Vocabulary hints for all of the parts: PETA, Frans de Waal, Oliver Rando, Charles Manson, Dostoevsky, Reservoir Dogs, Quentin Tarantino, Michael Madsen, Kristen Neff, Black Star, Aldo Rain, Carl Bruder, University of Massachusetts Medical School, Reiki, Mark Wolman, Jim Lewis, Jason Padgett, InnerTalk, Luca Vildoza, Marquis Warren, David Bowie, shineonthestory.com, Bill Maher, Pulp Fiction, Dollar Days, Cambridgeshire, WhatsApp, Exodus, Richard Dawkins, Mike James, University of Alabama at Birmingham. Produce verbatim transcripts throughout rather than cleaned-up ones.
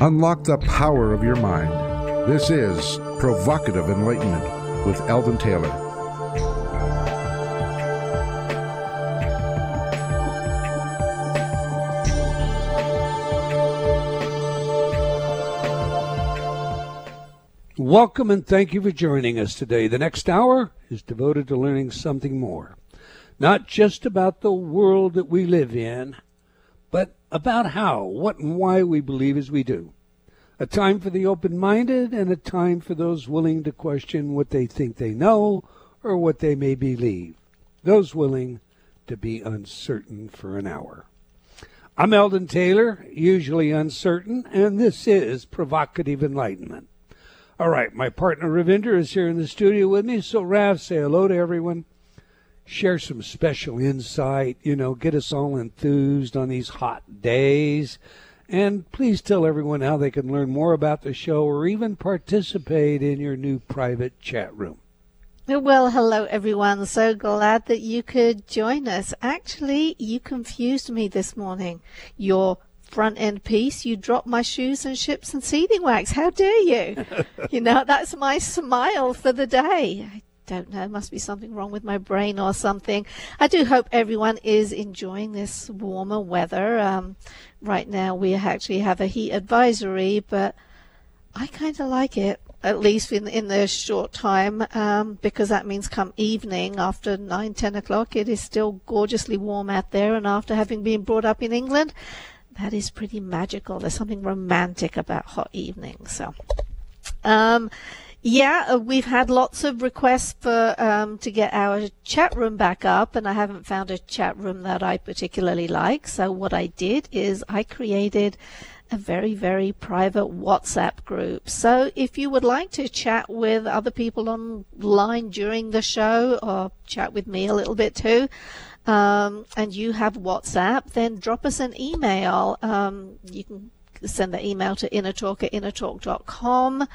Unlock the power of your mind. This is Provocative Enlightenment with Eldon Taylor. Welcome and thank you for joining us today. The next hour is devoted to learning something more. Not just about the world that we live in, but about how, what, and why we believe as we do. A time for the open-minded and a time for those willing to question what they think they know or what they may believe. Those willing to be uncertain for an hour. I'm Eldon Taylor, usually uncertain, and this is Provocative Enlightenment. All right, my partner Ravinder is here in the studio with me, so Rav, say hello to everyone. Share some special insight, you know, get us all enthused on these hot days. And please tell everyone how they can learn more about the show or even participate in your new private chat room. Well, hello, everyone. So glad that you could join us. Actually, you confused me this morning. Your front end piece, you dropped my shoes and ships and sealing wax. How dare you? You know, that's my smile for the day. Don't know, must be something wrong with my brain or something. I do hope everyone is enjoying this warmer weather. Um, right now we actually have a heat advisory, but I kind of like it, at least in, in the short time, um, because that means come evening after nine, ten o'clock, it is still gorgeously warm out there. And after having been brought up in England, that is pretty magical. There's something romantic about hot evenings. So, um, yeah, we've had lots of requests for um, to get our chat room back up, and I haven't found a chat room that I particularly like. So what I did is I created a very, very private WhatsApp group. So if you would like to chat with other people online during the show or chat with me a little bit too, um, and you have WhatsApp, then drop us an email. Um, you can send that email to inner talk at inner talk dot com.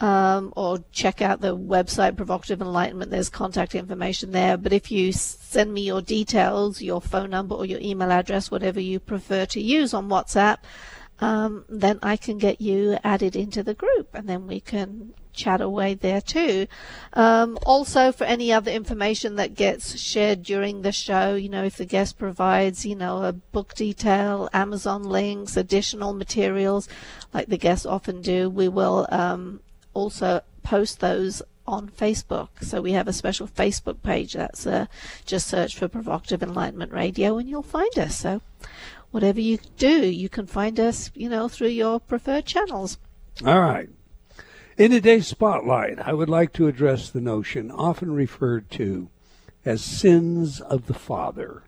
Um, or check out the website, Provocative Enlightenment. There's contact information there. But if you send me your details, your phone number or your email address, whatever you prefer to use on WhatsApp, um, then I can get you added into the group, and then we can chat away there too. Um, also, for any other information that gets shared during the show, you know, if the guest provides, you know, a book detail, Amazon links, additional materials, like the guests often do, we will um, also post those on Facebook. So we have a special Facebook page. That's uh, just search for Provocative Enlightenment Radio and you'll find us. So whatever you do, you can find us, you know, through your preferred channels. All right. In today's spotlight, I would like to address the notion often referred to as sins of the father.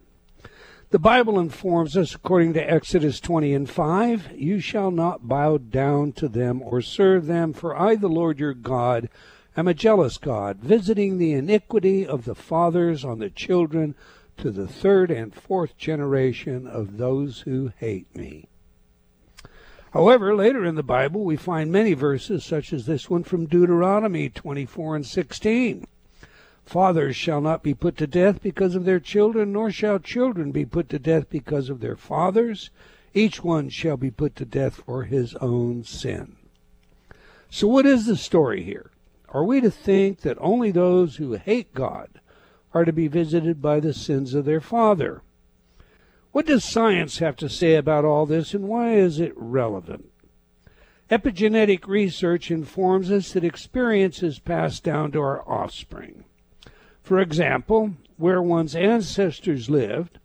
The Bible informs us, according to Exodus twenty and five, you shall not bow down to them or serve them, for I, the Lord your God, am a jealous God, visiting the iniquity of the fathers on the children to the third and fourth generation of those who hate me. However, later in the Bible, we find many verses such as this one from Deuteronomy twenty-four and sixteen. Fathers shall not be put to death because of their children, nor shall children be put to death because of their fathers. Each one shall be put to death for his own sin. So what is the story here? Are we to think that only those who hate God are to be visited by the sins of their father? What does science have to say about all this, and why is it relevant? Epigenetic research informs us that experience is passed down to our offspring. For example, where one's ancestors lived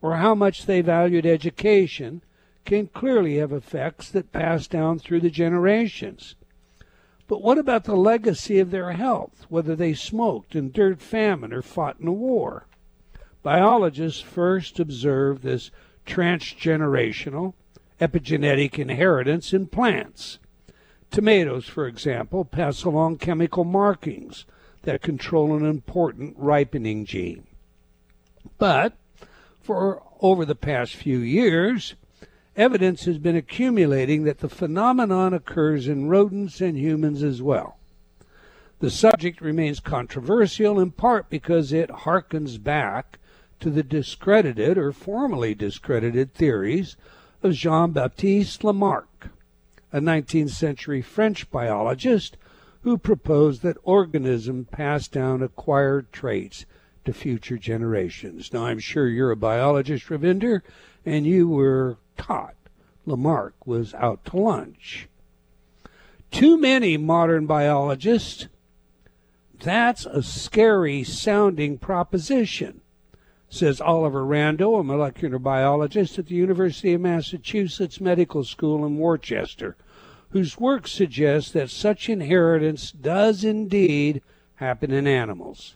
or how much they valued education can clearly have effects that pass down through the generations. But what about the legacy of their health, whether they smoked, endured famine, or fought in a war? Biologists first observed this transgenerational epigenetic inheritance in plants. Tomatoes, for example, pass along chemical markings that control an important ripening gene. But for over the past few years, evidence has been accumulating that the phenomenon occurs in rodents and humans as well. The subject remains controversial in part because it harkens back to the discredited or formerly discredited theories of Jean-Baptiste Lamarck, a nineteenth century French biologist who proposed that organisms pass down acquired traits to future generations. Now, I'm sure you're a biologist, Ravinder, and you were taught Lamarck was out to lunch. Too many modern biologists, that's a scary-sounding proposition, says Oliver Rando, a molecular biologist at the University of Massachusetts Medical School in Worcester, whose work suggests that such inheritance does indeed happen in animals.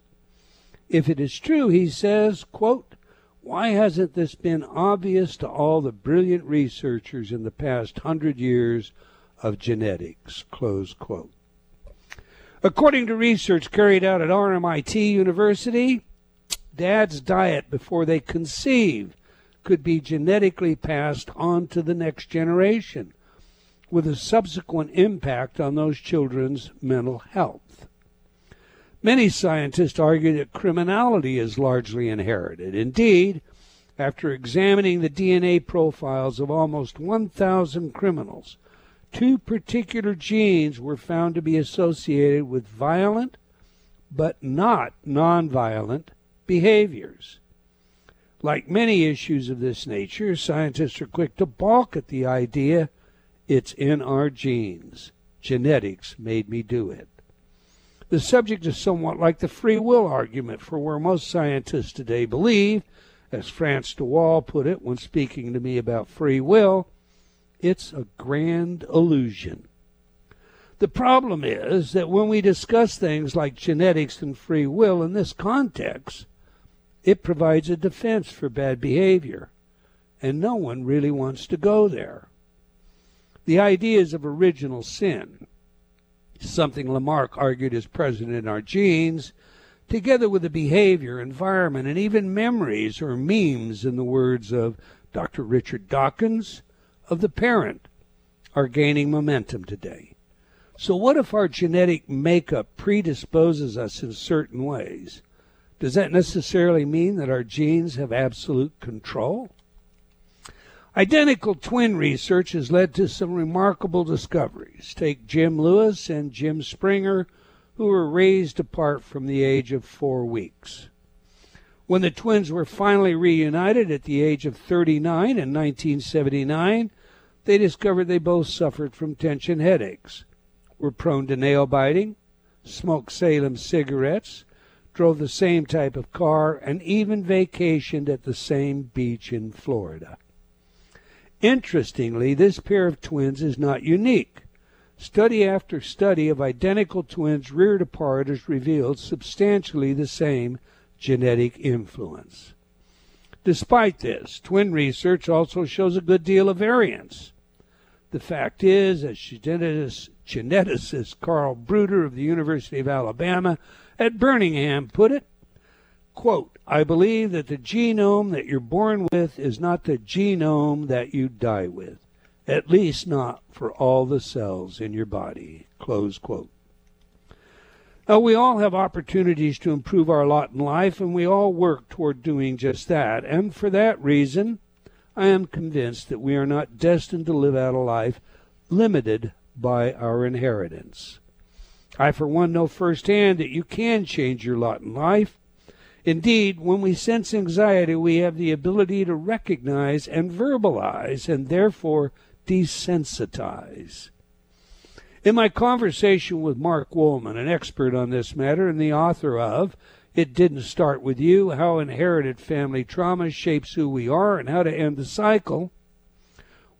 If it is true, he says, quote, "Why hasn't this been obvious to all the brilliant researchers in the past hundred years of genetics?" Close quote. According to research carried out at R M I T University, dad's diet before they conceive could be genetically passed on to the next generation, with a subsequent impact on those children's mental health. Many scientists argue that criminality is largely inherited. Indeed, after examining the D N A profiles of almost one thousand criminals, two particular genes were found to be associated with violent but not nonviolent behaviors. Like many issues of this nature, scientists are quick to balk at the idea, it's in our genes. Genetics made me do it. The subject is somewhat like the free will argument, for where most scientists today believe, as Frans de Waal put it when speaking to me about free will, it's a grand illusion. The problem is that when we discuss things like genetics and free will in this context, it provides a defense for bad behavior, and no one really wants to go there. The ideas of original sin, something Lamarck argued is present in our genes, together with the behavior, environment, and even memories or memes, in the words of Doctor Richard Dawkins, of the parent, are gaining momentum today. So what if our genetic makeup predisposes us in certain ways? Does that necessarily mean that our genes have absolute control? Identical twin research has led to some remarkable discoveries. Take Jim Lewis and Jim Springer, who were raised apart from the age of four weeks. When the twins were finally reunited at the age of thirty-nine in nineteen seventy-nine, they discovered they both suffered from tension headaches, were prone to nail biting, smoked Salem cigarettes, drove the same type of car, and even vacationed at the same beach in Florida. Interestingly, this pair of twins is not unique. Study after study of identical twins reared apart has revealed substantially the same genetic influence. Despite this, twin research also shows a good deal of variance. The fact is, as geneticist, geneticist Carl Bruder of the University of Alabama at Birmingham put it, quote, "I believe that the genome that you're born with is not the genome that you die with, at least not for all the cells in your body." Close quote. Now, we all have opportunities to improve our lot in life, and we all work toward doing just that. And for that reason, I am convinced that we are not destined to live out a life limited by our inheritance. I, for one, know firsthand that you can change your lot in life. Indeed, when we sense anxiety, we have the ability to recognize and verbalize, and therefore desensitize. In my conversation with Mark Wolman, an expert on this matter and the author of It Didn't Start With You, How Inherited Family Trauma Shapes Who We Are and How to End the Cycle,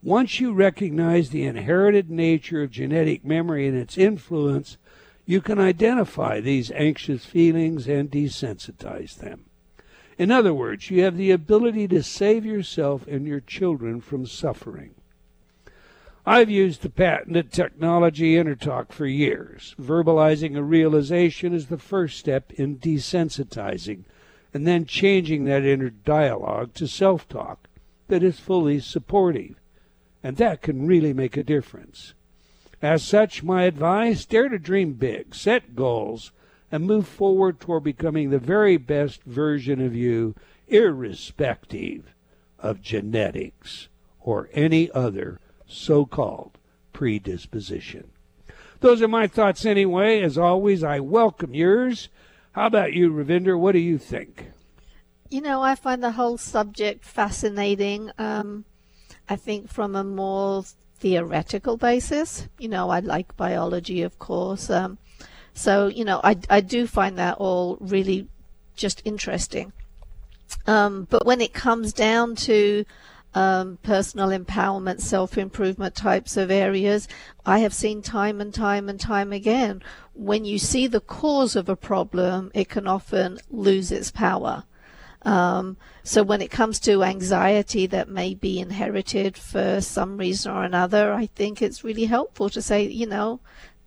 once you recognize the inherited nature of genetic memory and its influence, you can identify these anxious feelings and desensitize them. In other words, you have the ability to save yourself and your children from suffering. I've used the patented technology InnerTalk for years. Verbalizing a realization is the first step in desensitizing, and then changing that inner dialogue to self-talk that is fully supportive. And that can really make a difference. As such, my advice, dare to dream big, set goals, and move forward toward becoming the very best version of you, irrespective of genetics or any other so-called predisposition. Those are my thoughts anyway. As always, I welcome yours. How about you, Ravinder? What do you think? You know, I find the whole subject fascinating. Um, I think from a more theoretical basis, you know, I like biology, of course. Um, so, you know, I, I do find that all really just interesting. Um, but when it comes down to um, personal empowerment, self-improvement types of areas, I have seen time and time and time again, when you see the cause of a problem, it can often lose its power. Um, so when it comes to anxiety that may be inherited for some reason or another, I think it's really helpful to say, you know,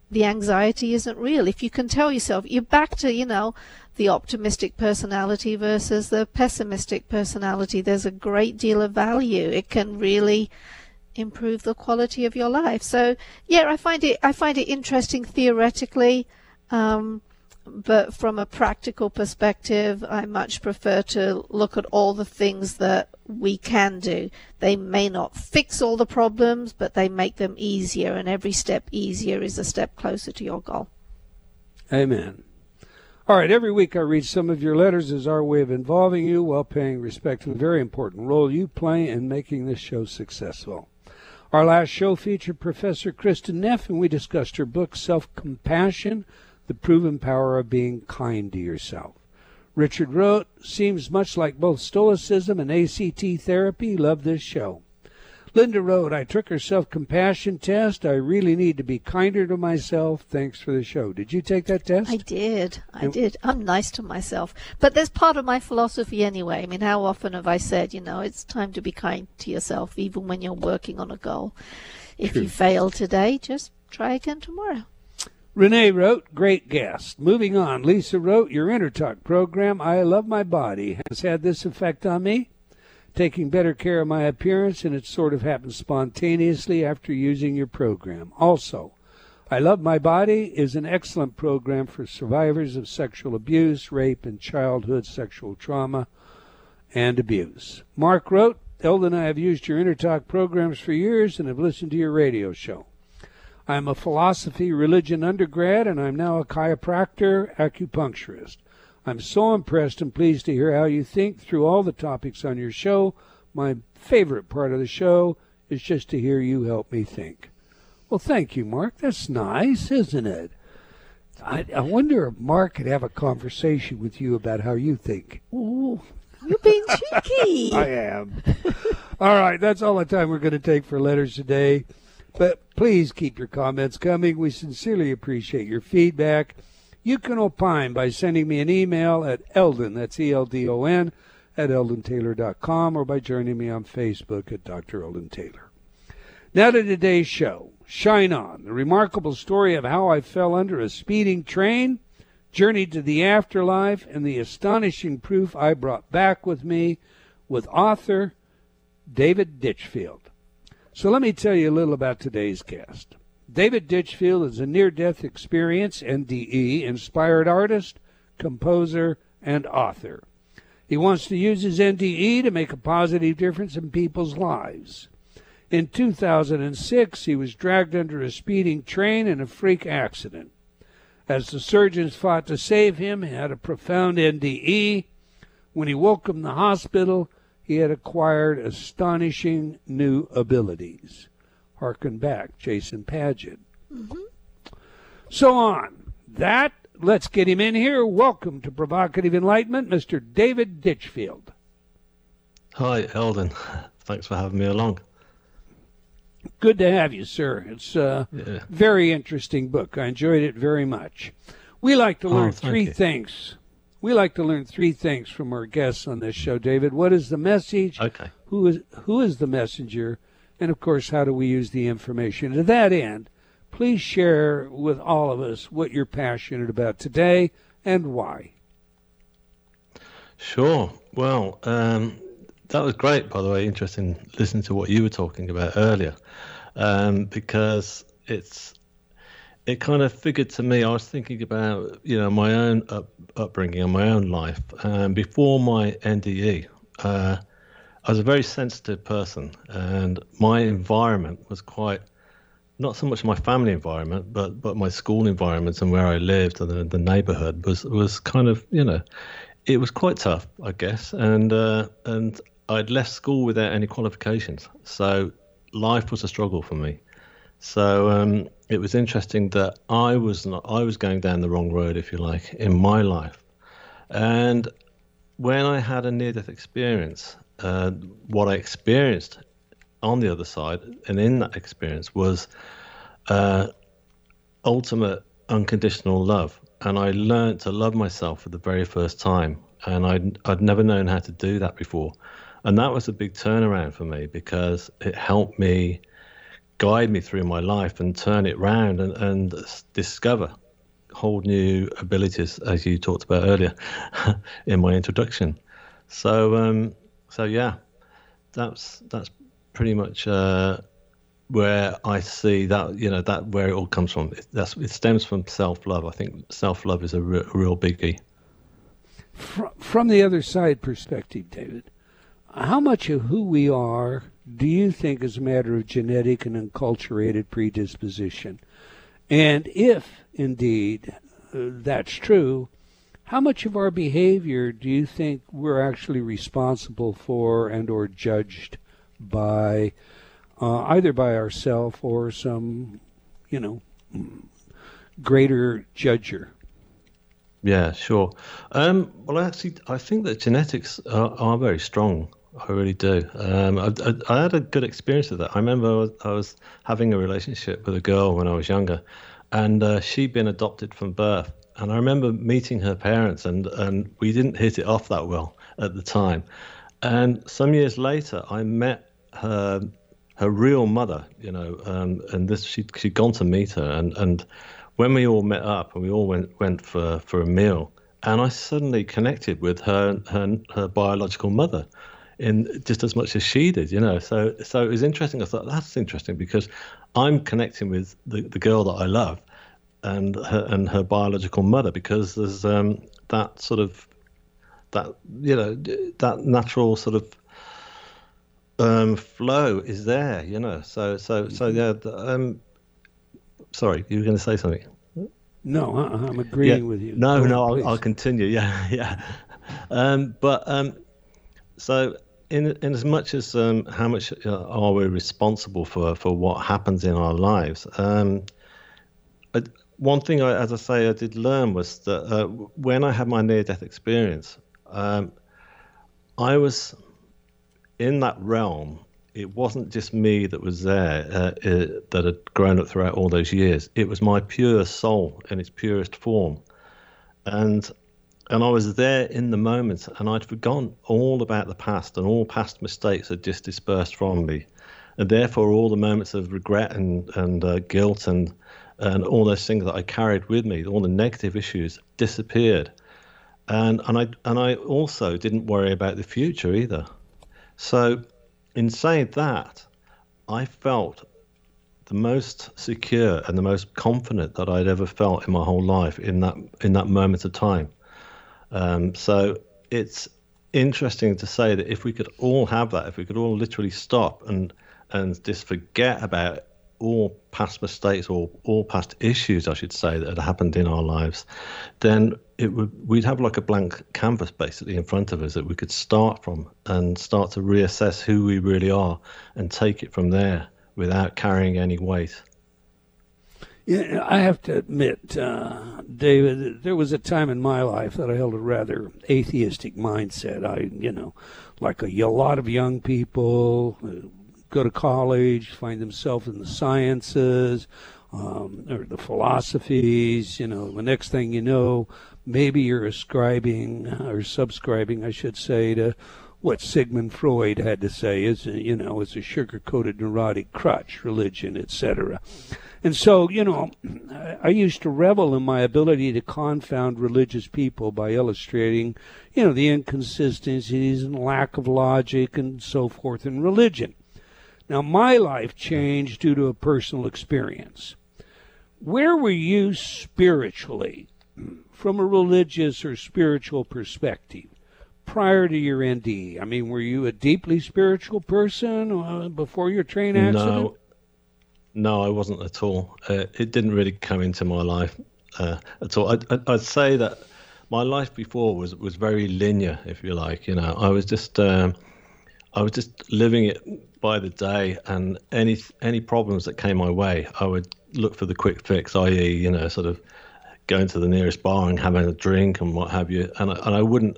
the anxiety isn't real. If you can tell yourself, you're back to, you know, the optimistic personality versus the pessimistic personality. There's a great deal of value. It can really improve the quality of your life. So yeah, I find it, I find it interesting theoretically. Um, But from a practical perspective, I much prefer to look at all the things that we can do. They may not fix all the problems, but they make them easier, and every step easier is a step closer to your goal. Amen. All right, every week I read some of your letters as our way of involving you while paying respect to the very important role you play in making this show successful. Our last show featured Professor Kristen Neff, and we discussed her book, Self-Compassion, The Proven Power of Being Kind to Yourself. Richard wrote, seems much like both Stoicism and A C T therapy. Love this show. Linda wrote, I took her self-compassion test. I really need to be kinder to myself. Thanks for the show. Did you take that test? I did. I did. I'm nice to myself. But that's part of my philosophy anyway. I mean, how often have I said, you know, it's time to be kind to yourself, even when you're working on a goal. If True. You fail today, just try again tomorrow. Renee wrote, great guest. Moving on, Lisa wrote, your InnerTalk program, I Love My Body, has had this effect on me, taking better care of my appearance, and it sort of happened spontaneously after using your program. Also, I Love My Body is an excellent program for survivors of sexual abuse, rape, and childhood sexual trauma and abuse. Mark wrote, Eldon and I have used your InnerTalk programs for years and have listened to your radio show. I'm a philosophy religion undergrad, and I'm now a chiropractor acupuncturist. I'm so impressed and pleased to hear how you think through all the topics on your show. My favorite part of the show is just to hear you help me think. Well, thank you, Mark. That's nice, isn't it? I, I wonder if Mark could have a conversation with you about how you think. Ooh, you're being cheeky. I am. All right, that's all the time we're going to take for letters today. But please keep your comments coming. We sincerely appreciate your feedback. You can opine by sending me an email at Eldon, that's E L D O N, at eldon taylor dot com, or by joining me on Facebook at Doctor Eldon Taylor. Now to today's show, Shine On, the remarkable story of how I fell under a speeding train, journeyed to the afterlife, and the astonishing proof I brought back with me, with author David Ditchfield. So let me tell you a little about today's guest. David Ditchfield is a near-death experience, N D E, inspired artist, composer, and author. He wants to use his N D E to make a positive difference in people's lives. In two thousand six, he was dragged under a speeding train in a freak accident. As the surgeons fought to save him, he had a profound N D E. When he woke up in the hospital, he had acquired astonishing new abilities. Harken back, Jason Padgett. Mm-hmm. So on that, let's get him in here. Welcome to Provocative Enlightenment, Mister David Ditchfield. Hi, Eldon. Thanks for having me along. Good to have you, sir. It's a yeah. very interesting book. I enjoyed it very much. We like to learn oh, three you. things. We like to learn three things from our guests on this show, David. What is the message? Okay. Who is who is the messenger? And, of course, how do we use the information? To that end, please share with all of us what you're passionate about today and why. Sure. Well, um, that was great, by the way. Interesting listening to what you were talking about earlier, um, because it's... It kind of figured to me, I was thinking about, you know, my own up, upbringing and my own life. Um, before my N D E, uh, I was a very sensitive person, and my environment was quite not so much my family environment, but but my school environments and where I lived and the, the neighborhood was was kind of, you know, it was quite tough, I guess. And uh, and I'd left school without any qualifications, so life was a struggle for me. So um, it was interesting that I was not, I was going down the wrong road, if you like, in my life. And when I had a near-death experience, uh, what I experienced on the other side and in that experience was uh, ultimate unconditional love. And I learned to love myself for the very first time. And I'd, I'd never known how to do that before. And that was a big turnaround for me, because it helped me guide me through my life and turn it round and, and discover whole new abilities, as you talked about earlier in my introduction. So, um, so yeah, that's that's pretty much uh, where I see that, you know, that where it all comes from. It, that's it stems from self-love. I think self-love is a re- real biggie. From the other side perspective, David, how much of who we are do you think is a matter of genetic and enculturated predisposition? And if, indeed, uh, that's true, how much of our behavior do you think we're actually responsible for and or judged by, uh, either by ourselves or some, you know, greater judger? Yeah, sure. Um, well, actually, I think that genetics are, are very strong. I really do. Um, I, I, I had a good experience with that. I remember I was, I was having a relationship with a girl when I was younger, and uh, she'd been adopted from birth. And I remember meeting her parents, and, and we didn't hit it off that well at the time. And some years later, I met her her real mother, you know, um, and this she, she'd gone to meet her. And, and when we all met up and we all went, went for, for a meal, and I suddenly connected with her her, her biological mother, in just as much as she did, you know. So so it was interesting. I thought, that's interesting, because I'm connecting with the, the girl that I love and her, and her biological mother, because there's um, that sort of, that, you know, that natural sort of um, flow is there, you know. So, so, so yeah, um, sorry, you were going to say something? No, I'm agreeing yeah. with you. No, Go no, on, I'll, I'll continue, yeah, yeah. Um, but um, so, In, in as much as um, how much uh, are we responsible for, for what happens in our lives, um, I, one thing, I, as I say, I did learn was that uh, when I had my near-death experience, um, I was in that realm. It wasn't just me that was there, uh, it, that had grown up throughout all those years. It was my pure soul in its purest form. And And I was there in the moment, and I'd forgotten all about the past, and all past mistakes had just dispersed from me. And therefore, all the moments of regret and, and uh, guilt and and all those things that I carried with me, all the negative issues, disappeared. And and I and I also didn't worry about the future either. So in saying that, I felt the most secure and the most confident that I'd ever felt in my whole life in that in that moment of time. Um, so it's interesting to say that if we could all have that, if we could all literally stop and and just forget about all past mistakes or all past issues, I should say, that had happened in our lives, then it would we'd have like a blank canvas basically in front of us that we could start from and start to reassess who we really are and take it from there without carrying any weight. Yeah, I have to admit, uh, David, there was a time in my life that I held a rather atheistic mindset. I, you know, like a, a lot of young people, uh, go to college, find themselves in the sciences, um, or the philosophies. You know, the next thing you know, maybe you're ascribing or subscribing, I should say, to what Sigmund Freud had to say is, you know, it's a sugar-coated neurotic crutch, religion, et cetera. And so, you know, I used to revel in my ability to confound religious people by illustrating, you know, the inconsistencies and lack of logic and so forth in religion. Now, my life changed due to a personal experience. Where were you spiritually, from a religious or spiritual perspective, prior to your N D E? I mean, were you a deeply spiritual person uh, before your train accident? No, No, I wasn't at all. Uh, it didn't really come into my life uh, at all. I'd, I'd say that my life before was was very linear, if you like. You know, I was just um, I was just living it by the day, and any any problems that came my way, I would look for the quick fix, that is, you know, sort of going to the nearest bar and having a drink and what have you, and I, and I wouldn't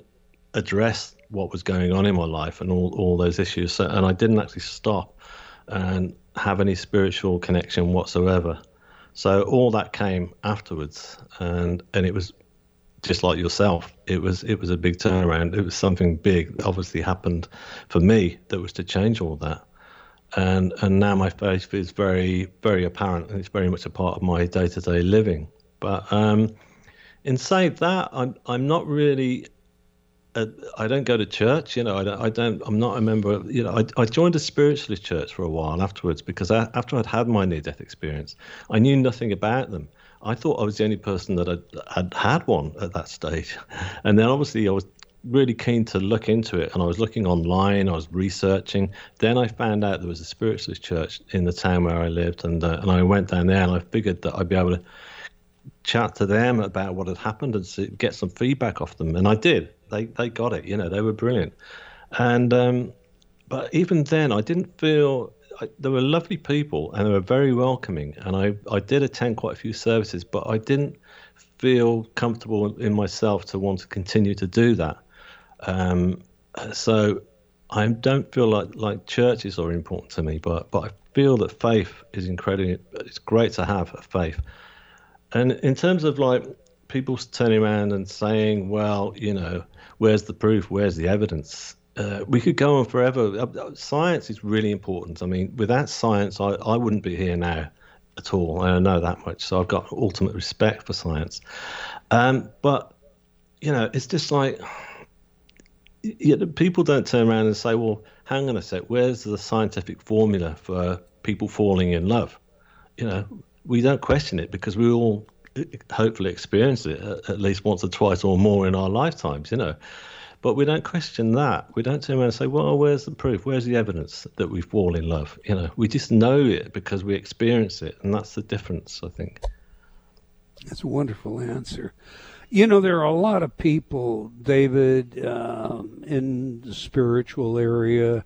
address what was going on in my life and all, all those issues. So, and I didn't actually stop and have any spiritual connection whatsoever. So all that came afterwards, and and it was just like yourself. It was it was a big turnaround. It was something big that obviously happened for me that was to change all that. And and now my faith is very, very apparent, and it's very much a part of my day-to-day living. But um, inside that, I'm I'm not really. A, I don't go to church, you know. I don't. I don't I'm not a member of. You know, I, I joined a spiritualist church for a while afterwards, because I, after I'd had my near-death experience, I knew nothing about them. I thought I was the only person that had, had had one at that stage, and then obviously I was really keen to look into it, and I was looking online. I was researching. Then I found out there was a spiritualist church in the town where I lived, and uh, and I went down there, and I figured that I'd be able to chat to them about what had happened and see, get some feedback off them. And I did. They they got it. You know, they were brilliant. And um, but even then, I didn't feel I, they were lovely people, and they were very welcoming. And I, I did attend quite a few services, but I didn't feel comfortable in myself to want to continue to do that. Um, so I don't feel like, like churches are important to me, but but I feel that faith is incredible. It's great to have a faith. And in terms of like people turning around and saying, well, you know, where's the proof? Where's the evidence? Uh, we could go on forever. Science is really important. I mean, without science, I, I wouldn't be here now at all. I don't know that much. So I've got ultimate respect for science. Um, but, you know, it's just like you know, people don't turn around and say, well, hang on a sec, where's the scientific formula for people falling in love? You know, we don't question it because we all hopefully experience it at least once or twice or more in our lifetimes, you know. But we don't question that. We don't turn around and say, well, where's the proof? Where's the evidence that we fall in love? You know, we just know it because we experience it. And that's the difference, I think. That's a wonderful answer. You know, there are a lot of people, David, um, in the spiritual area,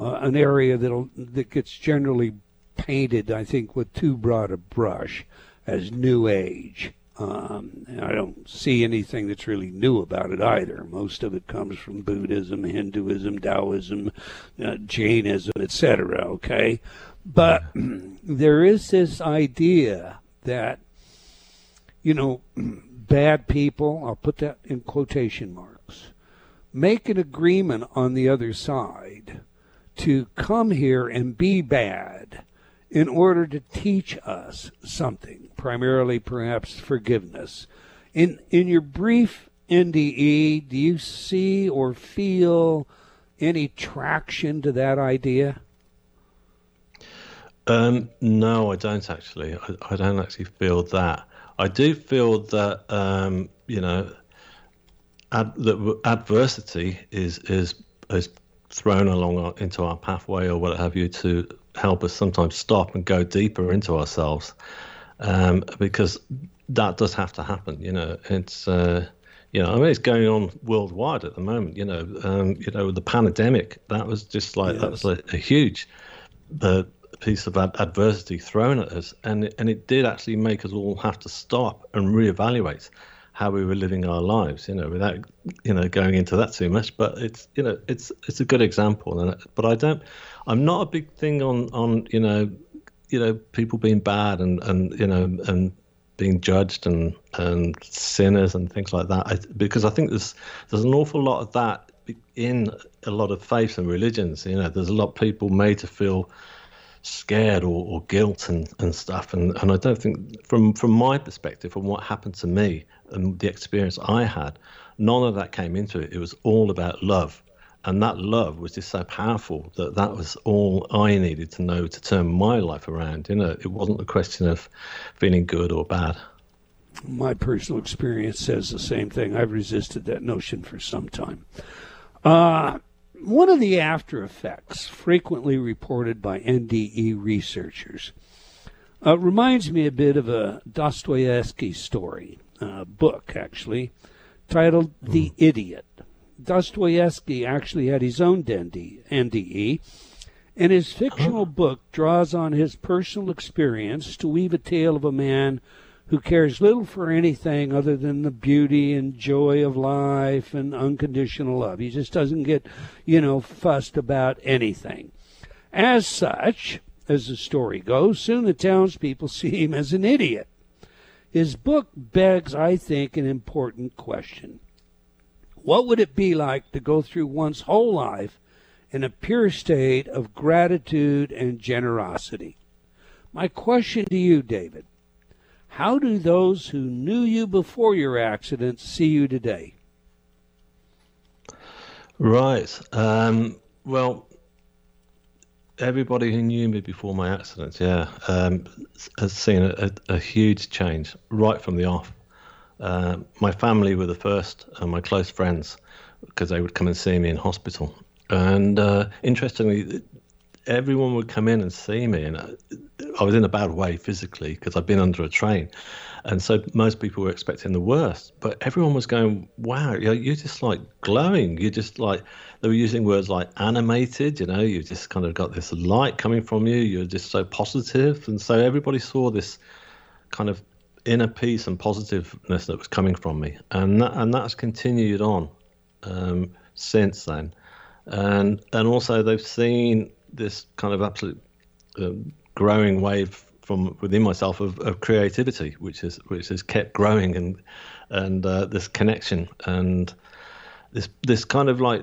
uh, an area that'll, that gets generally painted, I think, with too broad a brush as new age. Um, and I don't see anything that's really new about it either. Most of it comes from Buddhism, Hinduism, Taoism, uh, Jainism, et cetera. Okay, but there is this idea that, you know, bad people, I'll put that in quotation marks, make an agreement on the other side to come here and be bad in order to teach us something, primarily perhaps forgiveness. In in your brief N D E, do you see or feel any traction to that idea? Um, no, I don't actually. I, I don't actually feel that. I do feel that, um, you know, ad, that adversity is is is thrown along our, into our pathway or what have you to help us sometimes stop and go deeper into ourselves, um, because that does have to happen. You know, it's uh, you know, I mean, it's going on worldwide at the moment. You know, um, you know, the pandemic, that was just like yes. that was like a huge uh, piece of ad- adversity thrown at us, and and it did actually make us all have to stop and reevaluate how we were living our lives. You know, without you know going into that too much, but it's you know it's it's a good example. And but I don't. I'm not a big thing on, on you know, you know people being bad and, and you know and being judged and, and sinners and things like that. I, because I think there's there's an awful lot of that in a lot of faiths and religions. You know, there's a lot of people made to feel scared or, or guilt and, and stuff. And, and I don't think from from my perspective, from what happened to me and the experience I had, none of that came into it. It was all about love. And that love was just so powerful that that was all I needed to know to turn my life around. You know, it wasn't a question of feeling good or bad. My personal experience says the same thing. I've resisted that notion for some time. Uh, one of the after effects frequently reported by N D E researchers Uh, reminds me a bit of a Dostoevsky story, uh, book actually, titled mm. The Idiot. Dostoevsky actually had his own N D E, and his fictional book draws on his personal experience to weave a tale of a man who cares little for anything other than the beauty and joy of life and unconditional love. He just doesn't get, you know, fussed about anything. As such, as the story goes, soon the townspeople see him as an idiot. His book begs, I think, an important question. What would it be like to go through one's whole life in a pure state of gratitude and generosity? My question to you, David, how do those who knew you before your accident see you today? Right. Um, well... Everybody who knew me before my accident, yeah, um, has seen a, a, a huge change right from the off. Uh, my family were the first, and my close friends, because they would come and see me in hospital. And uh, interestingly, everyone would come in and see me, and I, I was in a bad way physically because I'd been under a train. And so most people were expecting the worst, but everyone was going, wow, you're, you're just like glowing. You're just like, they were using words like animated, you know, you've just kind of got this light coming from you. You're just so positive. And so everybody saw this kind of inner peace and positiveness that was coming from me. And that, and that's continued on um, since then. And, and also they've seen this kind of absolute uh, growing wave from within myself of, of creativity, which is which has kept growing, and and uh, this connection and this this kind of like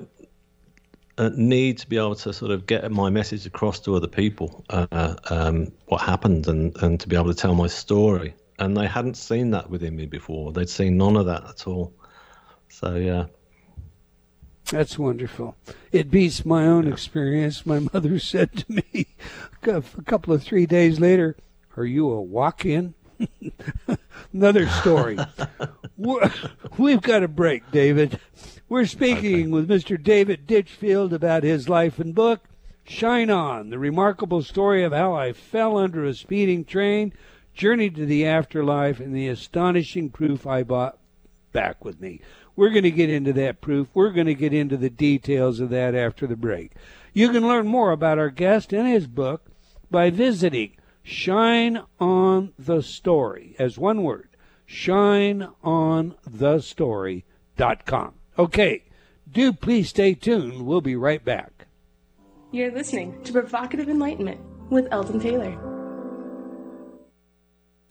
uh, need to be able to sort of get my message across to other people, uh, um, what happened, and and to be able to tell my story. And they hadn't seen that within me before. They'd seen none of that at all. So yeah. That's wonderful. It beats my own yeah. experience. My mother said to me a couple of three days later, "Are you a walk-in?" Another story. We've got a break, David. We're speaking okay. with Mister David Ditchfield about his life and book, Shine On, the remarkable story of how I fell under a speeding train, journeyed to the afterlife, and the astonishing proof I bought back with me. We're going to get into that proof. We're going to get into the details of that after the break. You can learn more about our guest and his book by visiting Shine On The Story, as one word, shine on the story dot com. Okay, do please stay tuned. We'll be right back. You're listening to Provocative Enlightenment with Eldon Taylor.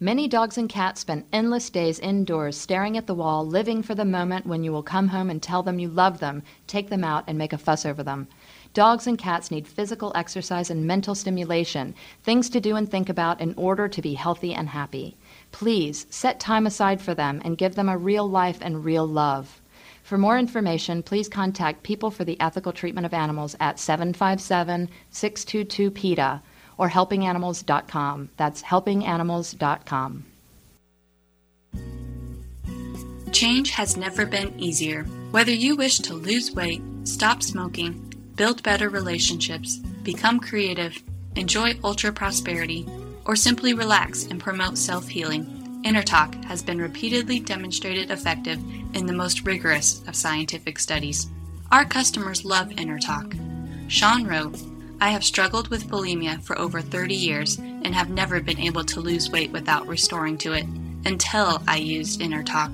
Many dogs and cats spend endless days indoors staring at the wall, living for the moment when you will come home and tell them you love them, take them out, and make a fuss over them. Dogs and cats need physical exercise and mental stimulation, things to do and think about in order to be healthy and happy. Please set time aside for them and give them a real life and real love. For more information, please contact People for the Ethical Treatment of Animals at seven five seven, six two two, PETA. Or helping animals dot com. That's helping animals dot com. Change has never been easier. Whether you wish to lose weight, stop smoking, build better relationships, become creative, enjoy ultra prosperity, or simply relax and promote self-healing, InnerTalk has been repeatedly demonstrated effective in the most rigorous of scientific studies. Our customers love InnerTalk. Sean wrote, "I have struggled with bulimia for over thirty years and have never been able to lose weight without restoring to it until I used InnerTalk."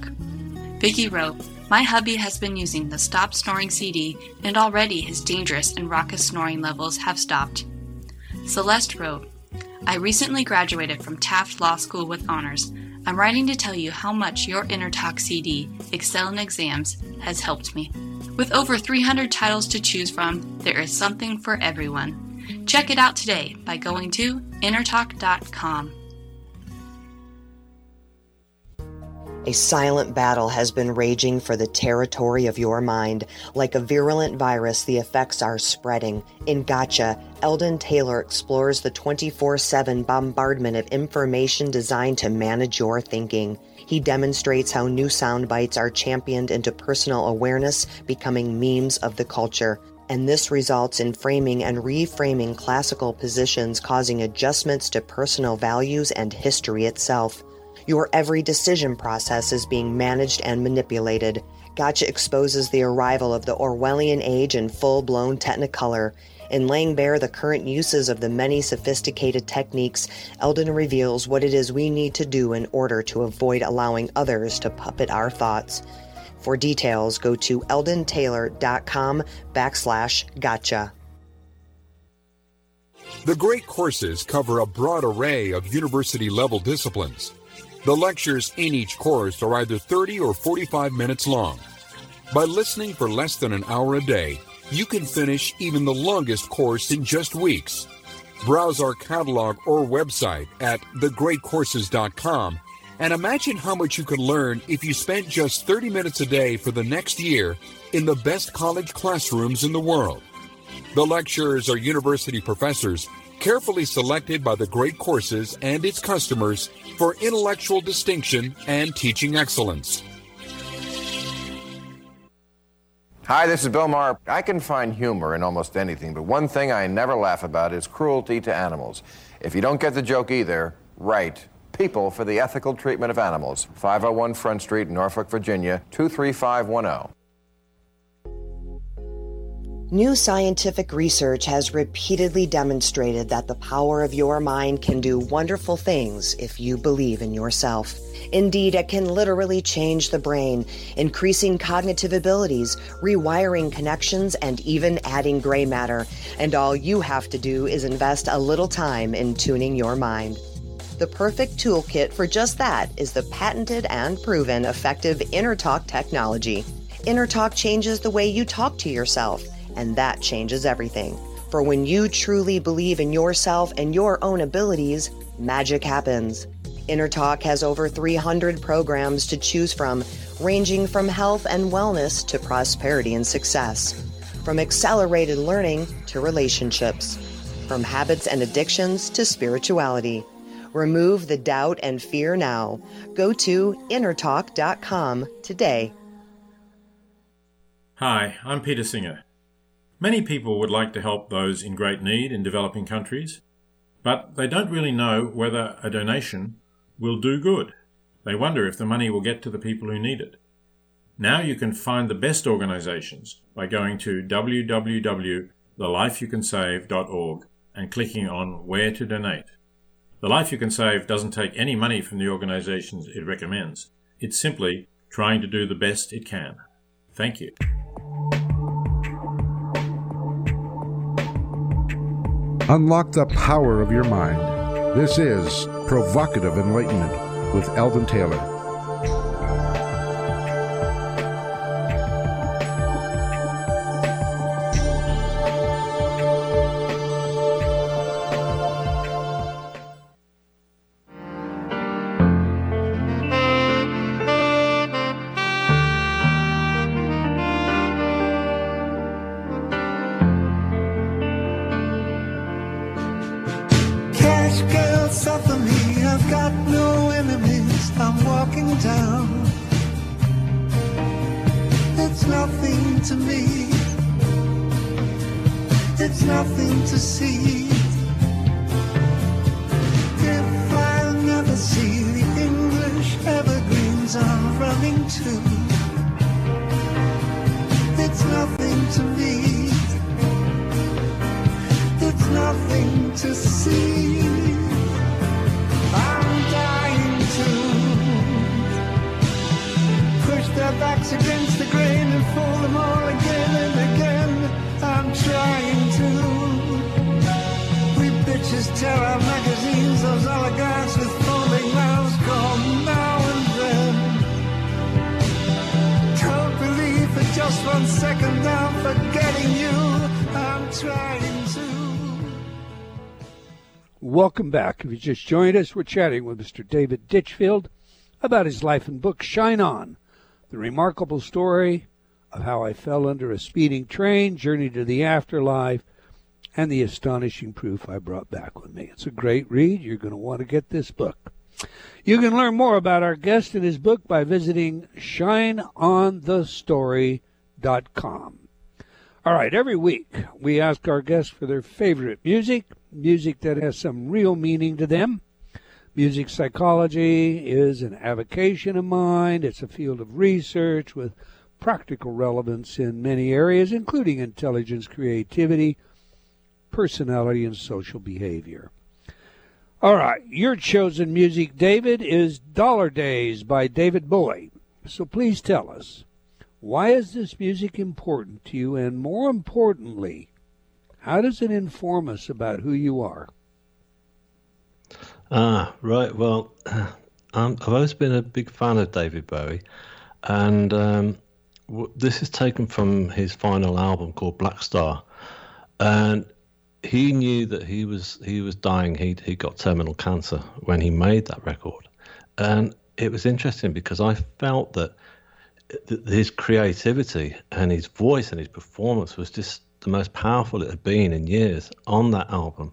Vicky wrote, "My hubby has been using the Stop Snoring C D and already his dangerous and raucous snoring levels have stopped." Celeste wrote, "I recently graduated from Taft Law School with honors. I'm writing to tell you how much your InnerTalk C D, Excel in Exams, has helped me. With over three hundred titles to choose from, there is something for everyone. Check it out today by going to inner talk dot com. A silent battle has been raging for the territory of your mind. Like a virulent virus, the effects are spreading. In Gotcha, Eldon Taylor explores the twenty-four seven bombardment of information designed to manage your thinking. He demonstrates how new sound bites are championed into personal awareness, becoming memes of the culture. and this results in framing and reframing classical positions, causing adjustments to personal values and history itself. Your every decision process is being managed and manipulated. Gotcha exposes the arrival of the Orwellian age in full-blown technicolor. In laying bare the current uses of the many sophisticated techniques, Eldon reveals what it is we need to do in order to avoid allowing others to puppet our thoughts. For details, go to eldon taylor dot com backslash gotcha. The great courses cover a broad array of university-level disciplines. The lectures in each course are either thirty or forty-five minutes long. By listening for less than an hour a day, you can finish even the longest course in just weeks. Browse our catalog or website at the great courses dot com and imagine how much you could learn if you spent just thirty minutes a day for the next year in the best college classrooms in the world. The lecturers are university professors carefully selected by the Great Courses and its customers for intellectual distinction and teaching excellence. Hi, this is Bill Maher. I can find humor in almost anything, but one thing I never laugh about is cruelty to animals. If you don't get the joke either, write People for the Ethical Treatment of Animals, five oh one Front Street, Norfolk, Virginia, two three five one zero. New scientific research has repeatedly demonstrated that the power of your mind can do wonderful things if you believe in yourself. Indeed, it can literally change the brain, increasing cognitive abilities, rewiring connections, and even adding gray matter. And all you have to do is invest a little time in tuning your mind. The perfect toolkit for just that is the patented and proven effective InnerTalk technology. InnerTalk changes the way you talk to yourself, and that changes everything. For when you truly believe in yourself and your own abilities, magic happens. InnerTalk has over three hundred programs to choose from, ranging from health and wellness to prosperity and success, from accelerated learning to relationships, from habits and addictions to spirituality. Remove the doubt and fear now. Go to inner talk dot com today. Hi, I'm Peter Singer. Many people would like to help those in great need in developing countries, but they don't really know whether a donation will do good. They wonder if the money will get to the people who need it. Now you can find the best organizations by going to w w w dot the life you can save dot org and clicking on Where to Donate. The Life You Can Save doesn't take any money from the organizations it recommends. It's simply trying to do the best it can. Thank you. Unlock the power of your mind. This is Provocative Enlightenment with Eldon Taylor. Welcome back. If you just joined us, we're chatting with Mister David Ditchfield about his life and book, Shine On, the remarkable story of how I fell under a speeding train, journey to the afterlife, and the astonishing proof I brought back with me. It's a great read. You're going to want to get this book. You can learn more about our guest and his book by visiting shine on the story dot com. All right, every week we ask our guests for their favorite music, music that has some real meaning to them. Music psychology is an avocation of mine. It's a field of research with practical relevance in many areas, including intelligence, creativity, personality, and social behavior. All right, your chosen music, David, is Dollar Days by David Bowie. So please tell us, why is this music important to you? And more importantly, how does it inform us about who you are? Ah, right. Well, um, I've always been a big fan of David Bowie. And um, w- this is taken from his final album called Black Star. And he knew that he was he was dying. He he got terminal cancer when he made that record. And it was interesting because I felt that his creativity and his voice and his performance was just the most powerful it had been in years on that album,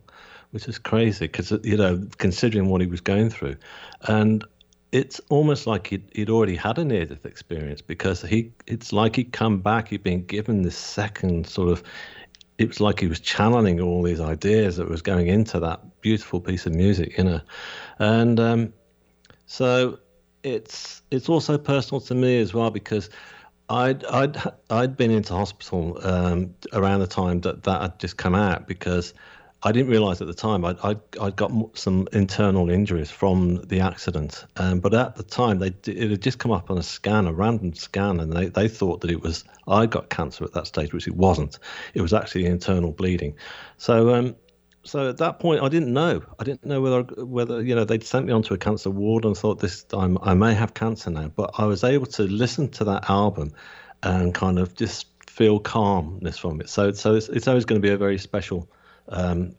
which is crazy because, you know, considering what he was going through. And it's almost like he'd, he'd already had a near-death experience because he it's like he'd come back, he'd been given this second sort of, it was like he was channeling all these ideas that was going into that beautiful piece of music, you know. And um, so... It's it's also personal to me as well because I'd I'd I'd been into hospital um, around the time that that had just come out because I didn't realise at the time I I I'd got some internal injuries from the accident, um, but at the time they it had just come up on a scan a random scan and they, they thought that it was I got cancer at that stage, which it wasn't. It was actually internal bleeding, so. Um, So at that point, I didn't know. I didn't know whether, whether you know, they'd sent me onto a cancer ward and thought this, I'm, I may have cancer now. But I was able to listen to that album and kind of just feel calmness from it. So, so it's, it's always going to be a very special um,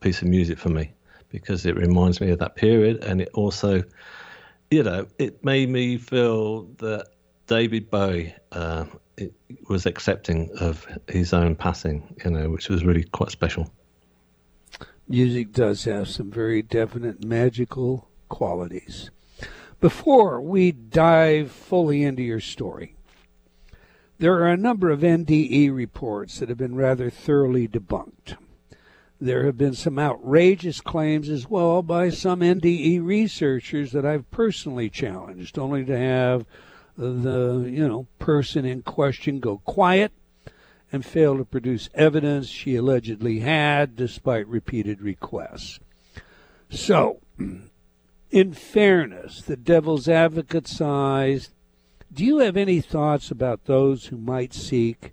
piece of music for me because it reminds me of that period. And it also, you know, it made me feel that David Bowie uh, it was accepting of his own passing, you know, which was really quite special. Music does have some very definite magical qualities. Before we dive fully into your story, there are a number of N D E reports that have been rather thoroughly debunked. There have been some outrageous claims as well by some N D E researchers that I've personally challenged, only to have the, you know, person in question go quiet and failed to produce evidence she allegedly had, despite repeated requests. So, in fairness, the devil's advocate size, do you have any thoughts about those who might seek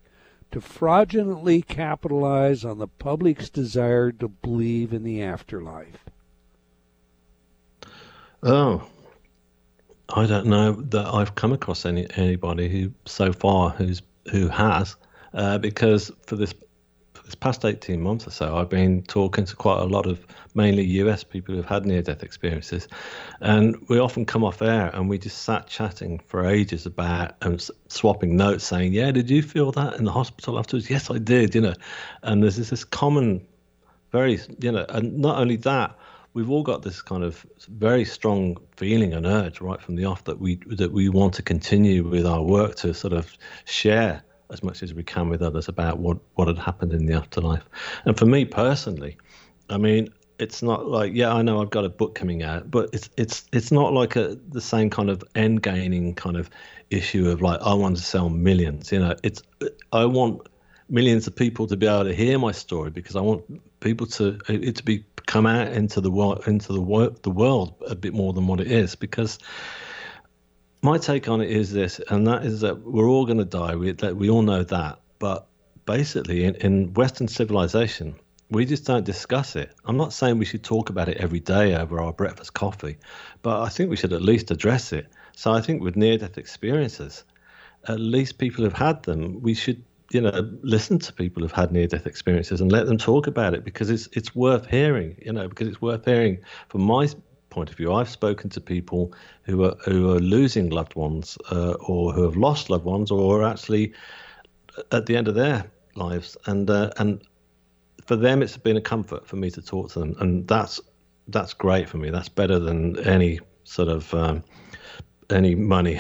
to fraudulently capitalize on the public's desire to believe in the afterlife? Oh, I don't know that I've come across any anybody who so far who's who has. Uh, because for this for this past eighteen months or so, I've been talking to quite a lot of mainly U S people who've had near-death experiences. And we often come off air and we just sat chatting for ages about and um, swapping notes saying, yeah, did you feel that in the hospital afterwards? Yes, I did, you know. And there's this, this common, very, you know, and not only that, we've all got this kind of very strong feeling and urge right from the off that we that we want to continue with our work to sort of share as much as we can with others about what, what had happened in the afterlife. And for me personally, I mean, it's not like, yeah, I know I've got a book coming out, but it's it's it's not like a the same kind of end gaining kind of issue of like, I want to sell millions, you know, it's, I want millions of people to be able to hear my story because I want people to, it to be come out into the world, into the world, the world a bit more than what it is because my take on it is this, and that is that we're all going to die. We that we all know that, but basically, in, in Western civilization, we just don't discuss it. I'm not saying we should talk about it every day over our breakfast coffee, but I think we should at least address it. So I think with near-death experiences, at least people who've had them, we should, you know, listen to people who've had near-death experiences and let them talk about it because it's it's worth hearing. You know, because it's worth hearing from my point of view. I've spoken to people who are who are losing loved ones uh, or who have lost loved ones or are actually at the end of their lives and uh, and for them it's been a comfort for me to talk to them and that's that's great for me. That's better than any sort of um, any money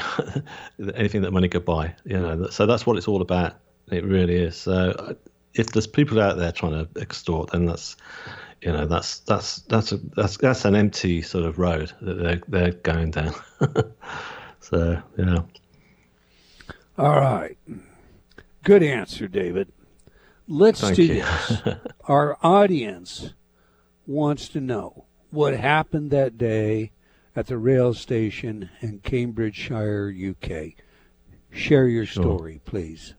anything that money could buy, you know. So that's what it's all about It really is. So if there's people out there trying to extort, then that's, you know, that's that's that's a, that's that's an empty sort of road that they're they're going down. So yeah. All right. Good answer, David. Let's Thank do you. this. Our audience wants to know what happened that day at the rail station in Cambridgeshire, U K. Share your sure. story, please.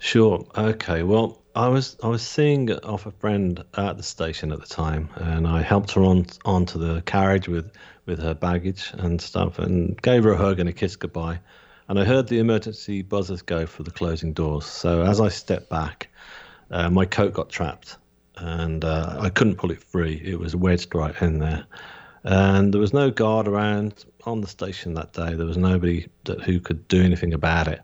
Sure. Okay. Well, I was I was seeing off a friend at the station at the time, and I helped her on onto the carriage with, with her baggage and stuff, and gave her a hug and a kiss goodbye. And I heard the emergency buzzers go for the closing doors. So as I stepped back, uh, my coat got trapped, and uh, I couldn't pull it free. It was wedged right in there. And there was no guard around on the station that day. There was nobody that, who could do anything about it.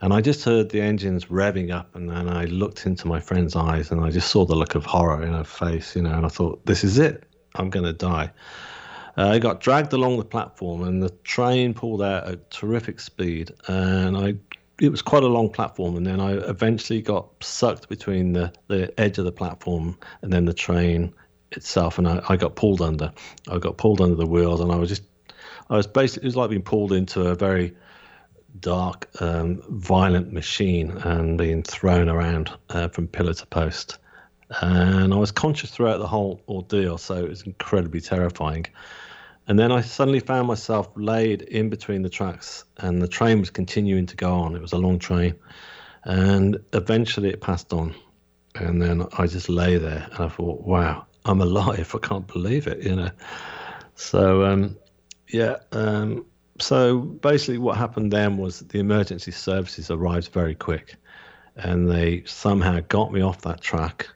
And I just heard the engines revving up, and then I looked into my friend's eyes, and I just saw the look of horror in her face, you know, and I thought, this is it. I'm going to die. Uh, I got dragged along the platform, and the train pulled out at terrific speed, and I it was quite a long platform, and then I eventually got sucked between the, the edge of the platform and then the train itself, and I, I got pulled under. I got pulled under the wheels, and I was just, I was basically, it was like being pulled into a very dark, um, violent machine and being thrown around uh, from pillar to post. And I was conscious throughout the whole ordeal, so it was incredibly terrifying. And then I suddenly found myself laid in between the tracks, and the train was continuing to go on. It was a long train, and eventually it passed on. And then I just lay there, and I thought, wow, I'm alive. I can't believe it, you know. So, um, yeah. Um, so basically what happened then was the emergency services arrived very quick, and they somehow got me off that track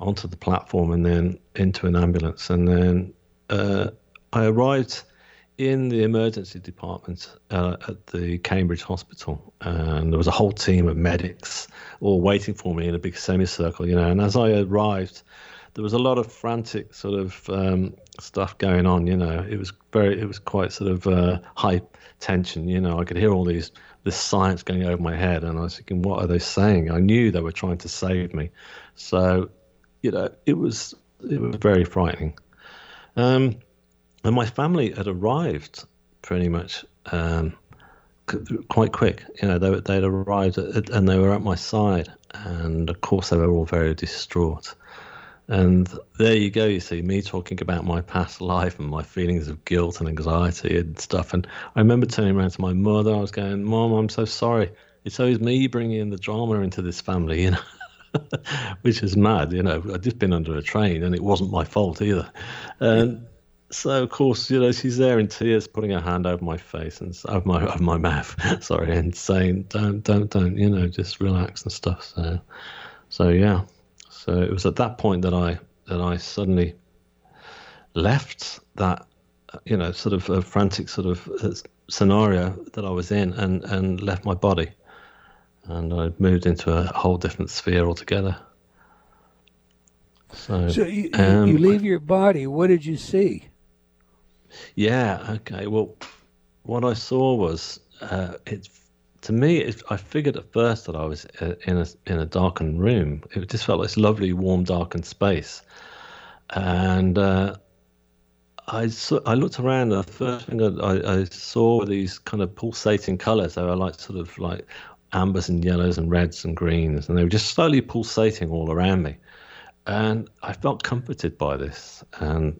onto the platform and then into an ambulance. And then uh, I arrived in the emergency department uh, at the Cambridge Hospital, and there was a whole team of medics all waiting for me in a big semicircle, you know. And as I arrived, there was a lot of frantic sort of um, stuff going on, you know. It was very, it was quite sort of uh, high tension, you know. I could hear all these this science going over my head, and I was thinking, what are they saying? I knew they were trying to save me, so. You know, it was it was very frightening, um, and my family had arrived pretty much um, c- quite quick. You know, they they'd arrived at, and they were at my side, and of course they were all very distraught. And there you go, you see me talking about my past life and my feelings of guilt and anxiety and stuff. And I remember turning around to my mother. I was going, "Mom, I'm so sorry. It's always me bringing the drama into this family," you know. Which is mad, you know. I'd just been under a train, and it wasn't my fault either. And so, of course, you know, she's there in tears, putting her hand over my face and over my over my mouth, sorry, and saying, "Don't, don't, don't," you know, just relax and stuff. So, so yeah. So it was at that point that I that I suddenly left that, you know, sort of a frantic sort of scenario that I was in, and and left my body. And I moved into a whole different sphere altogether. So, so you, um, you leave your body. What did you see? Yeah. Okay. Well, what I saw was, uh, it to me. It, I figured at first that I was in a in a darkened room. It just felt like this lovely, warm, darkened space. And uh, I saw, I looked around. And the first thing I, I saw were these kind of pulsating colours. They were like sort of like ambers and yellows and reds and greens, and they were just slowly pulsating all around me, and I felt comforted by this, and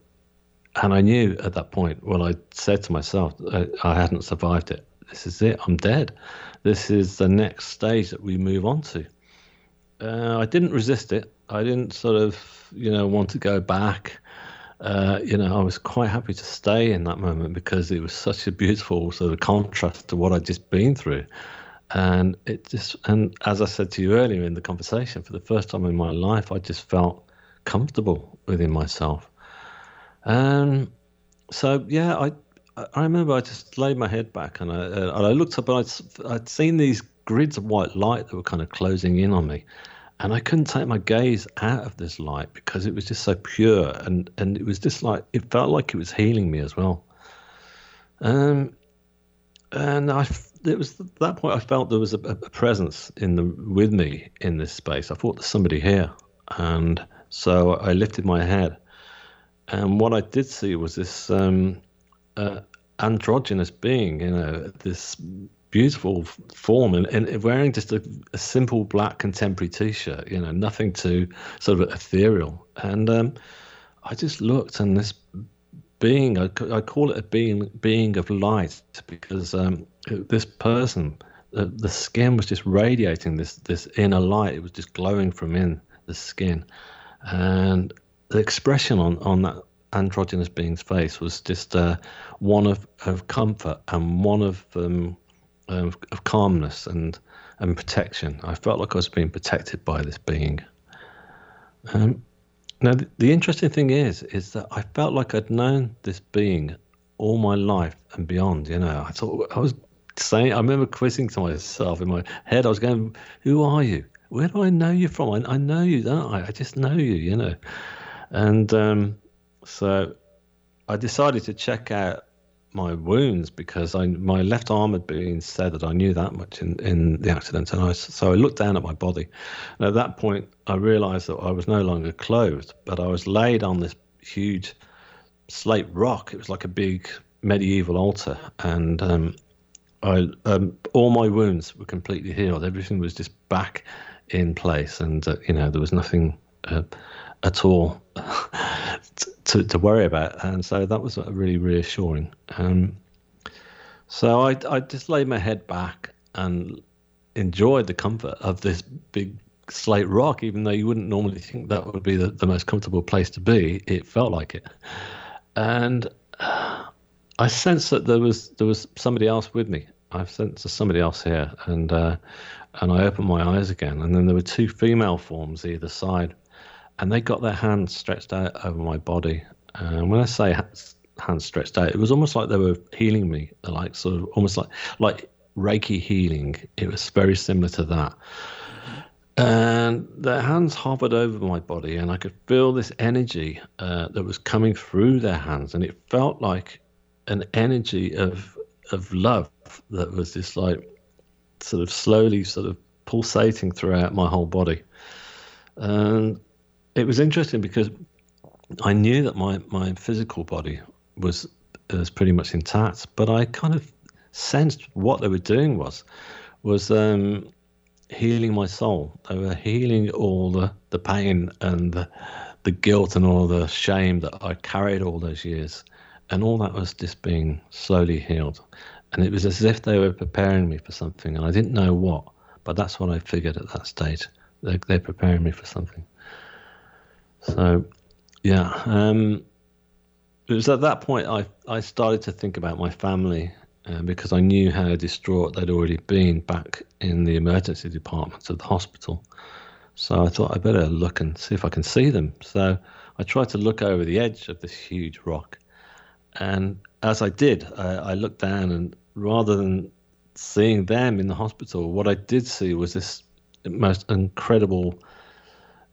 and I knew at that point, well, I said to myself, I, I hadn't survived it. This is it. I'm dead. This is the next stage that we move on to. Uh, I didn't resist it. I didn't sort of, you know, want to go back. Uh, you know, I was quite happy to stay in that moment because it was such a beautiful sort of contrast to what I'd just been through. And it just, and as I said to you earlier in the conversation, for the first time in my life, I just felt comfortable within myself. Um, so yeah, I I remember I just laid my head back, and I and I looked up, and I'd, I'd seen these grids of white light that were kind of closing in on me, and I couldn't take my gaze out of this light because it was just so pure, and and it was just like, it felt like it was healing me as well. Um, and I. it was at that point I felt there was a, a presence in the with me in this space. I thought there's somebody here, and so I lifted my head, and what I did see was this um, uh, androgynous being, you know, this beautiful form, and, and wearing just a, a simple black contemporary T-shirt, you know, nothing too sort of ethereal. And um, I just looked, and this being, I, I call it a being being of light, because um, this person, uh, the skin was just radiating this this inner light. It was just glowing from in the skin, and the expression on, on that androgynous being's face was just uh, one of, of comfort and one of um, of, of calmness and and protection. I felt like I was being protected by this being. Um, Now, the interesting thing is, is that I felt like I'd known this being all my life and beyond. You know, I thought I was saying, I remember quizzing to myself in my head. I was going, who are you? Where do I know you from? I, I know you, don't I? I just know you, you know. And um, so I decided to check out my wounds, because I, my left arm had been severed. I knew that much in, in the accident. And I, so I looked down at my body. And at that point, I realized that I was no longer clothed, but I was laid on this huge slate rock. It was like a big medieval altar. And um, I, um, all my wounds were completely healed. Everything was just back in place. And, uh, you know, there was nothing uh, at all to, to worry about, and so that was really reassuring. Um, so I, I just laid my head back and enjoyed the comfort of this big slate rock, even though you wouldn't normally think that would be the, the most comfortable place to be. It felt like it, and uh, I sensed that there was there was somebody else with me. I've sensed there's somebody else here, and uh, and I opened my eyes again, and then there were two female forms either side. And they got their hands stretched out over my body. And um, when I say hands stretched out, it was almost like they were healing me, like sort of almost like like Reiki healing. It was very similar to that. And their hands hovered over my body, and I could feel this energy uh, that was coming through their hands. And it felt like an energy of of love that was just like sort of slowly sort of pulsating throughout my whole body. And it was interesting because I knew that my, my physical body was was pretty much intact, but I kind of sensed what they were doing was was um, healing my soul. They were healing all the, the pain and the, the guilt and all the shame that I carried all those years, and all that was just being slowly healed. And it was as if they were preparing me for something, and I didn't know what, but that's what I figured at that stage. They're, they're preparing me for something. So, yeah, um, it was at that point I, I started to think about my family uh, because I knew how distraught they'd already been back in the emergency department of the hospital. So I thought I better look and see if I can see them. So I tried to look over the edge of this huge rock. And as I did, I, I looked down, and rather than seeing them in the hospital, what I did see was this most incredible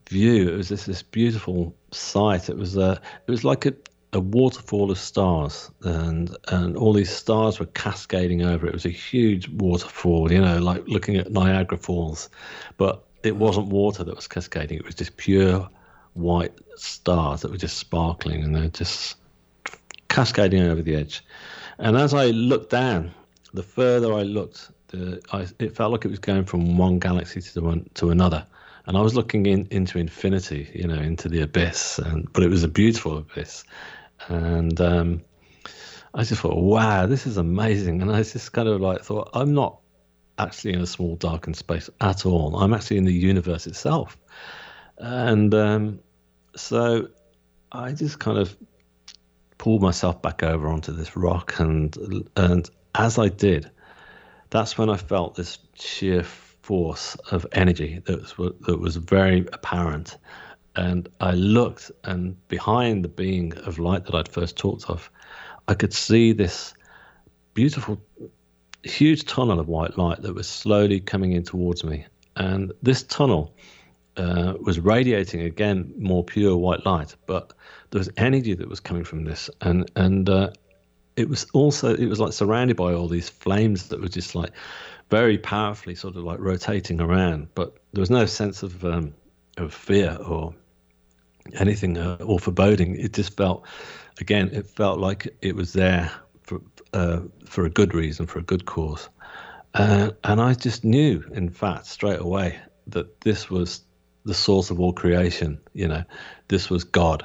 view. It was this, this beautiful sight. It was a, it was like a, a waterfall of stars, and and all these stars were cascading over. It was a huge waterfall, you know, like looking at Niagara Falls, but it wasn't water that was cascading. It was just pure white stars that were just sparkling, and they're just cascading over the edge. And as I looked down, the further I looked, the, I, it felt like it was going from one galaxy to the one, to another. And I was looking in, into infinity, you know, into the abyss, and but it was a beautiful abyss. And um, I just thought, wow, this is amazing. And I just kind of like thought, I'm not actually in a small darkened space at all. I'm actually in the universe itself. And um, so I just kind of pulled myself back over onto this rock. And, and as I did, that's when I felt this sheer force of energy that was, that was very apparent. And I looked, and behind the being of light that I'd first talked of, I could see this beautiful, huge tunnel of white light that was slowly coming in towards me. And this tunnel uh, was radiating again more pure white light, but there was energy that was coming from this, and and uh, it was also, it was like surrounded by all these flames that were just like very powerfully sort of like rotating around, but there was no sense of um, of fear or anything uh, or foreboding. It just felt, again, it felt like it was there for uh, for a good reason, for a good cause. Uh, and I just knew, in fact, straight away that this was the source of all creation. You know, this was God.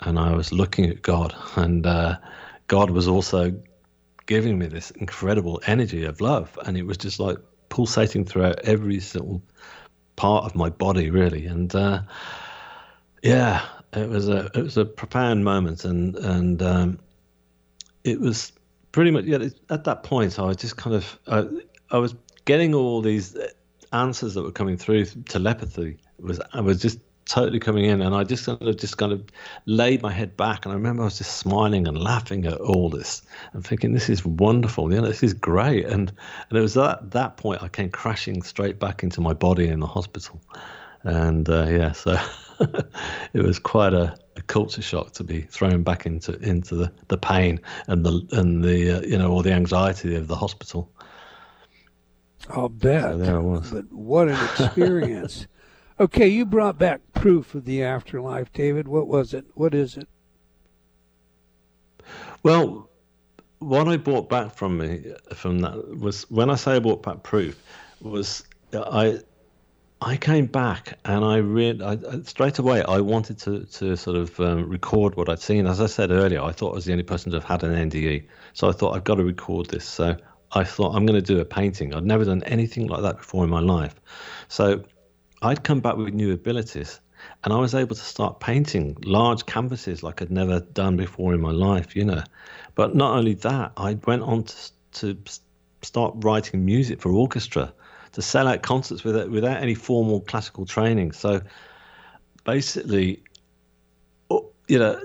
And I was looking at God, and uh, God was also giving me this incredible energy of love. And it was just like pulsating throughout every single part of my body, really. And uh, yeah, it was a it was a profound moment. And, and um, it was pretty much, yeah, at that point, I was just kind of, I, I was getting all these answers that were coming through. Telepathy was, I was just totally coming in, and I just kind of just kind of laid my head back, and I remember I was just smiling and laughing at all this and thinking, this is wonderful, you know, this is great. And and it was at that point I came crashing straight back into my body in the hospital. And uh, yeah, so it was quite a, a culture shock to be thrown back into into the, the pain and the and the uh, you know, all the anxiety of the hospital. I'll bet. So there I was. But what an experience. Okay, you brought back proof of the afterlife, David. What was it? What is it? Well, what I brought back from me from that was, when I say I brought back proof, was I I came back and I read I, straight away I wanted to to sort of um, record what I'd seen. As I said earlier, I thought I was the only person to have had an N D E, so I thought, I've got to record this. So I thought, I'm going to do a painting. I'd never done anything like that before in my life, so I'd come back with new abilities, and I was able to start painting large canvases like I'd never done before in my life, you know. But not only that, I went on to to start writing music for orchestra, to sell out concerts without, without any formal classical training. So basically, you know,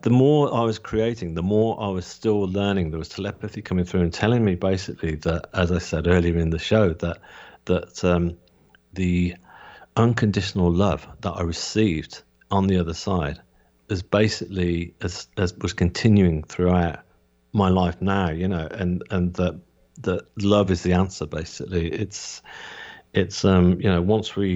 the more I was creating, the more I was still learning. There was telepathy coming through and telling me basically that, as I said earlier in the show, that, that um, the... unconditional love that I received on the other side is basically as, as was continuing throughout my life now, you know, and and that that love is the answer. Basically, it's it's um you know, once we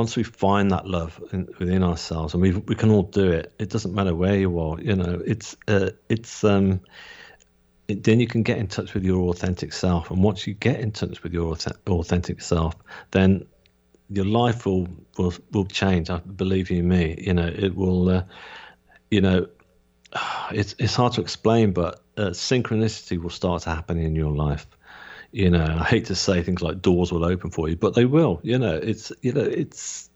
once we find that love in, within ourselves, and we we can all do it. It doesn't matter where you are, you know. It's uh, it's um it, then you can get in touch with your authentic self, and once you get in touch with your authentic self, then your life will, will will change. I believe you me. You know, it will. Uh, you know, it's it's hard to explain, but uh, synchronicity will start to happen in your life. You know, I hate to say things like doors will open for you, but they will. You know, it's you know it's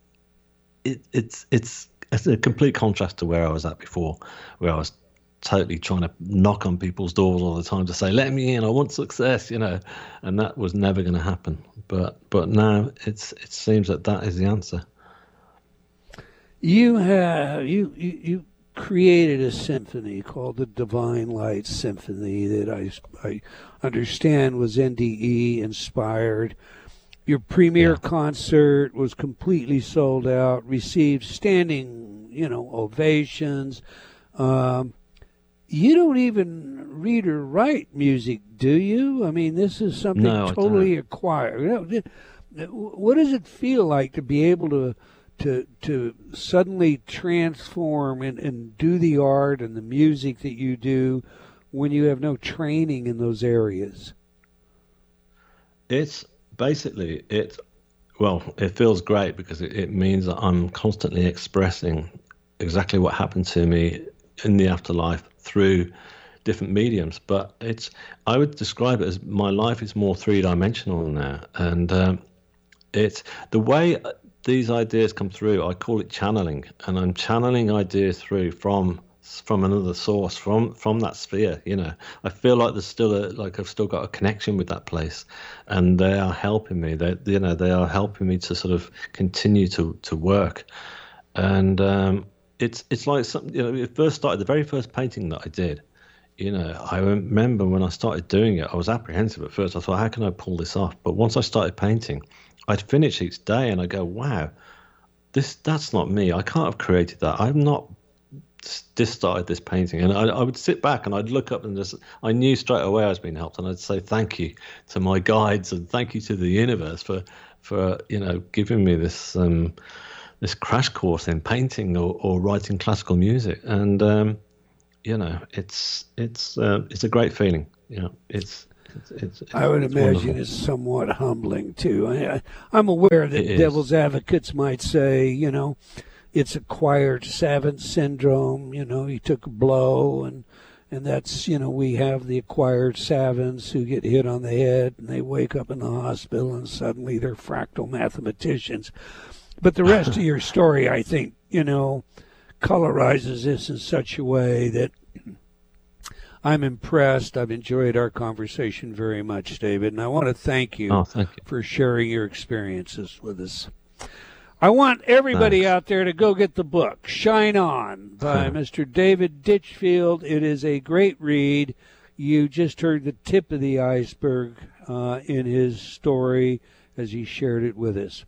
it it's it's it's a complete contrast to where I was at before, where I was totally trying to knock on people's doors all the time to say, let me in, I want success, you know, and that was never going to happen. But but now it's it seems that that is the answer. You have you you, you created a symphony called the Divine Light Symphony that I, I understand was N D E inspired. Your premiere yeah. concert was completely sold out, received standing, you know, ovations. Um, You don't even read or write music, do you? I mean, this is something no, totally acquired. What does it feel like to be able to to to suddenly transform and, and do the art and the music that you do when you have no training in those areas? It's basically, it's, well, it feels great because it, it means that I'm constantly expressing exactly what happened to me in the afterlife through different mediums. But it's, I would describe it as my life is more three-dimensional now. And um, it's the way these ideas come through, I call it channeling, and I'm channeling ideas through from from another source, from from that sphere, you know. I feel like there's still a, like I've still got a connection with that place, and they are helping me. They, you know, they are helping me to sort of continue to to work. And um It's it's like something, you know, it first started, the very first painting that I did, you know, I remember when I started doing it, I was apprehensive at first. I thought, how can I pull this off? But once I started painting, I'd finish each day and I go, wow, this that's not me. I can't have created that. I'm not just started this painting, and I, I would sit back and I'd look up and just, I knew straight away I was being helped, and I'd say thank you to my guides and thank you to the universe for, for you know, giving me this um, this crash course in painting or, or writing classical music. And um, you know, it's it's uh, it's a great feeling. You know, it's. It's, it's, it's, I would it's imagine wonderful. It's somewhat humbling, too. I, I, I'm aware that it devil's is. advocates might say, you know, it's acquired savant syndrome. You know, you took a blow, and and that's, you know, we have the acquired savants who get hit on the head, and they wake up in the hospital, and suddenly they're fractal mathematicians. But the rest of your story, I think, you know, colorizes this in such a way that I'm impressed. I've enjoyed our conversation very much, David, and I want to thank you, oh, thank you. for sharing your experiences with us. I want everybody Thanks. out there to go get the book, Shine On, by Mister David Ditchfield. It is a great read. You just heard the tip of the iceberg uh, in his story as he shared it with us.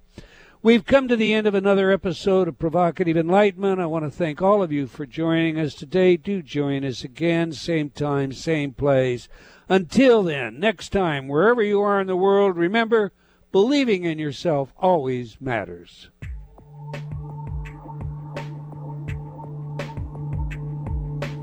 We've come to the end of another episode of Provocative Enlightenment. I want to thank all of you for joining us today. Do join us again, same time, same place. Until then, next time, wherever you are in the world, remember, believing in yourself always matters.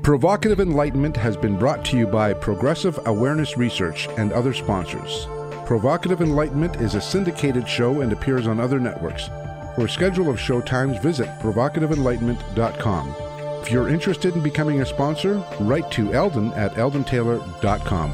Provocative Enlightenment has been brought to you by Progressive Awareness Research and other sponsors. Provocative Enlightenment is a syndicated show and appears on other networks. For a schedule of show times, visit provocative enlightenment dot com. If you're interested in becoming a sponsor, write to Eldon at eldon taylor dot com.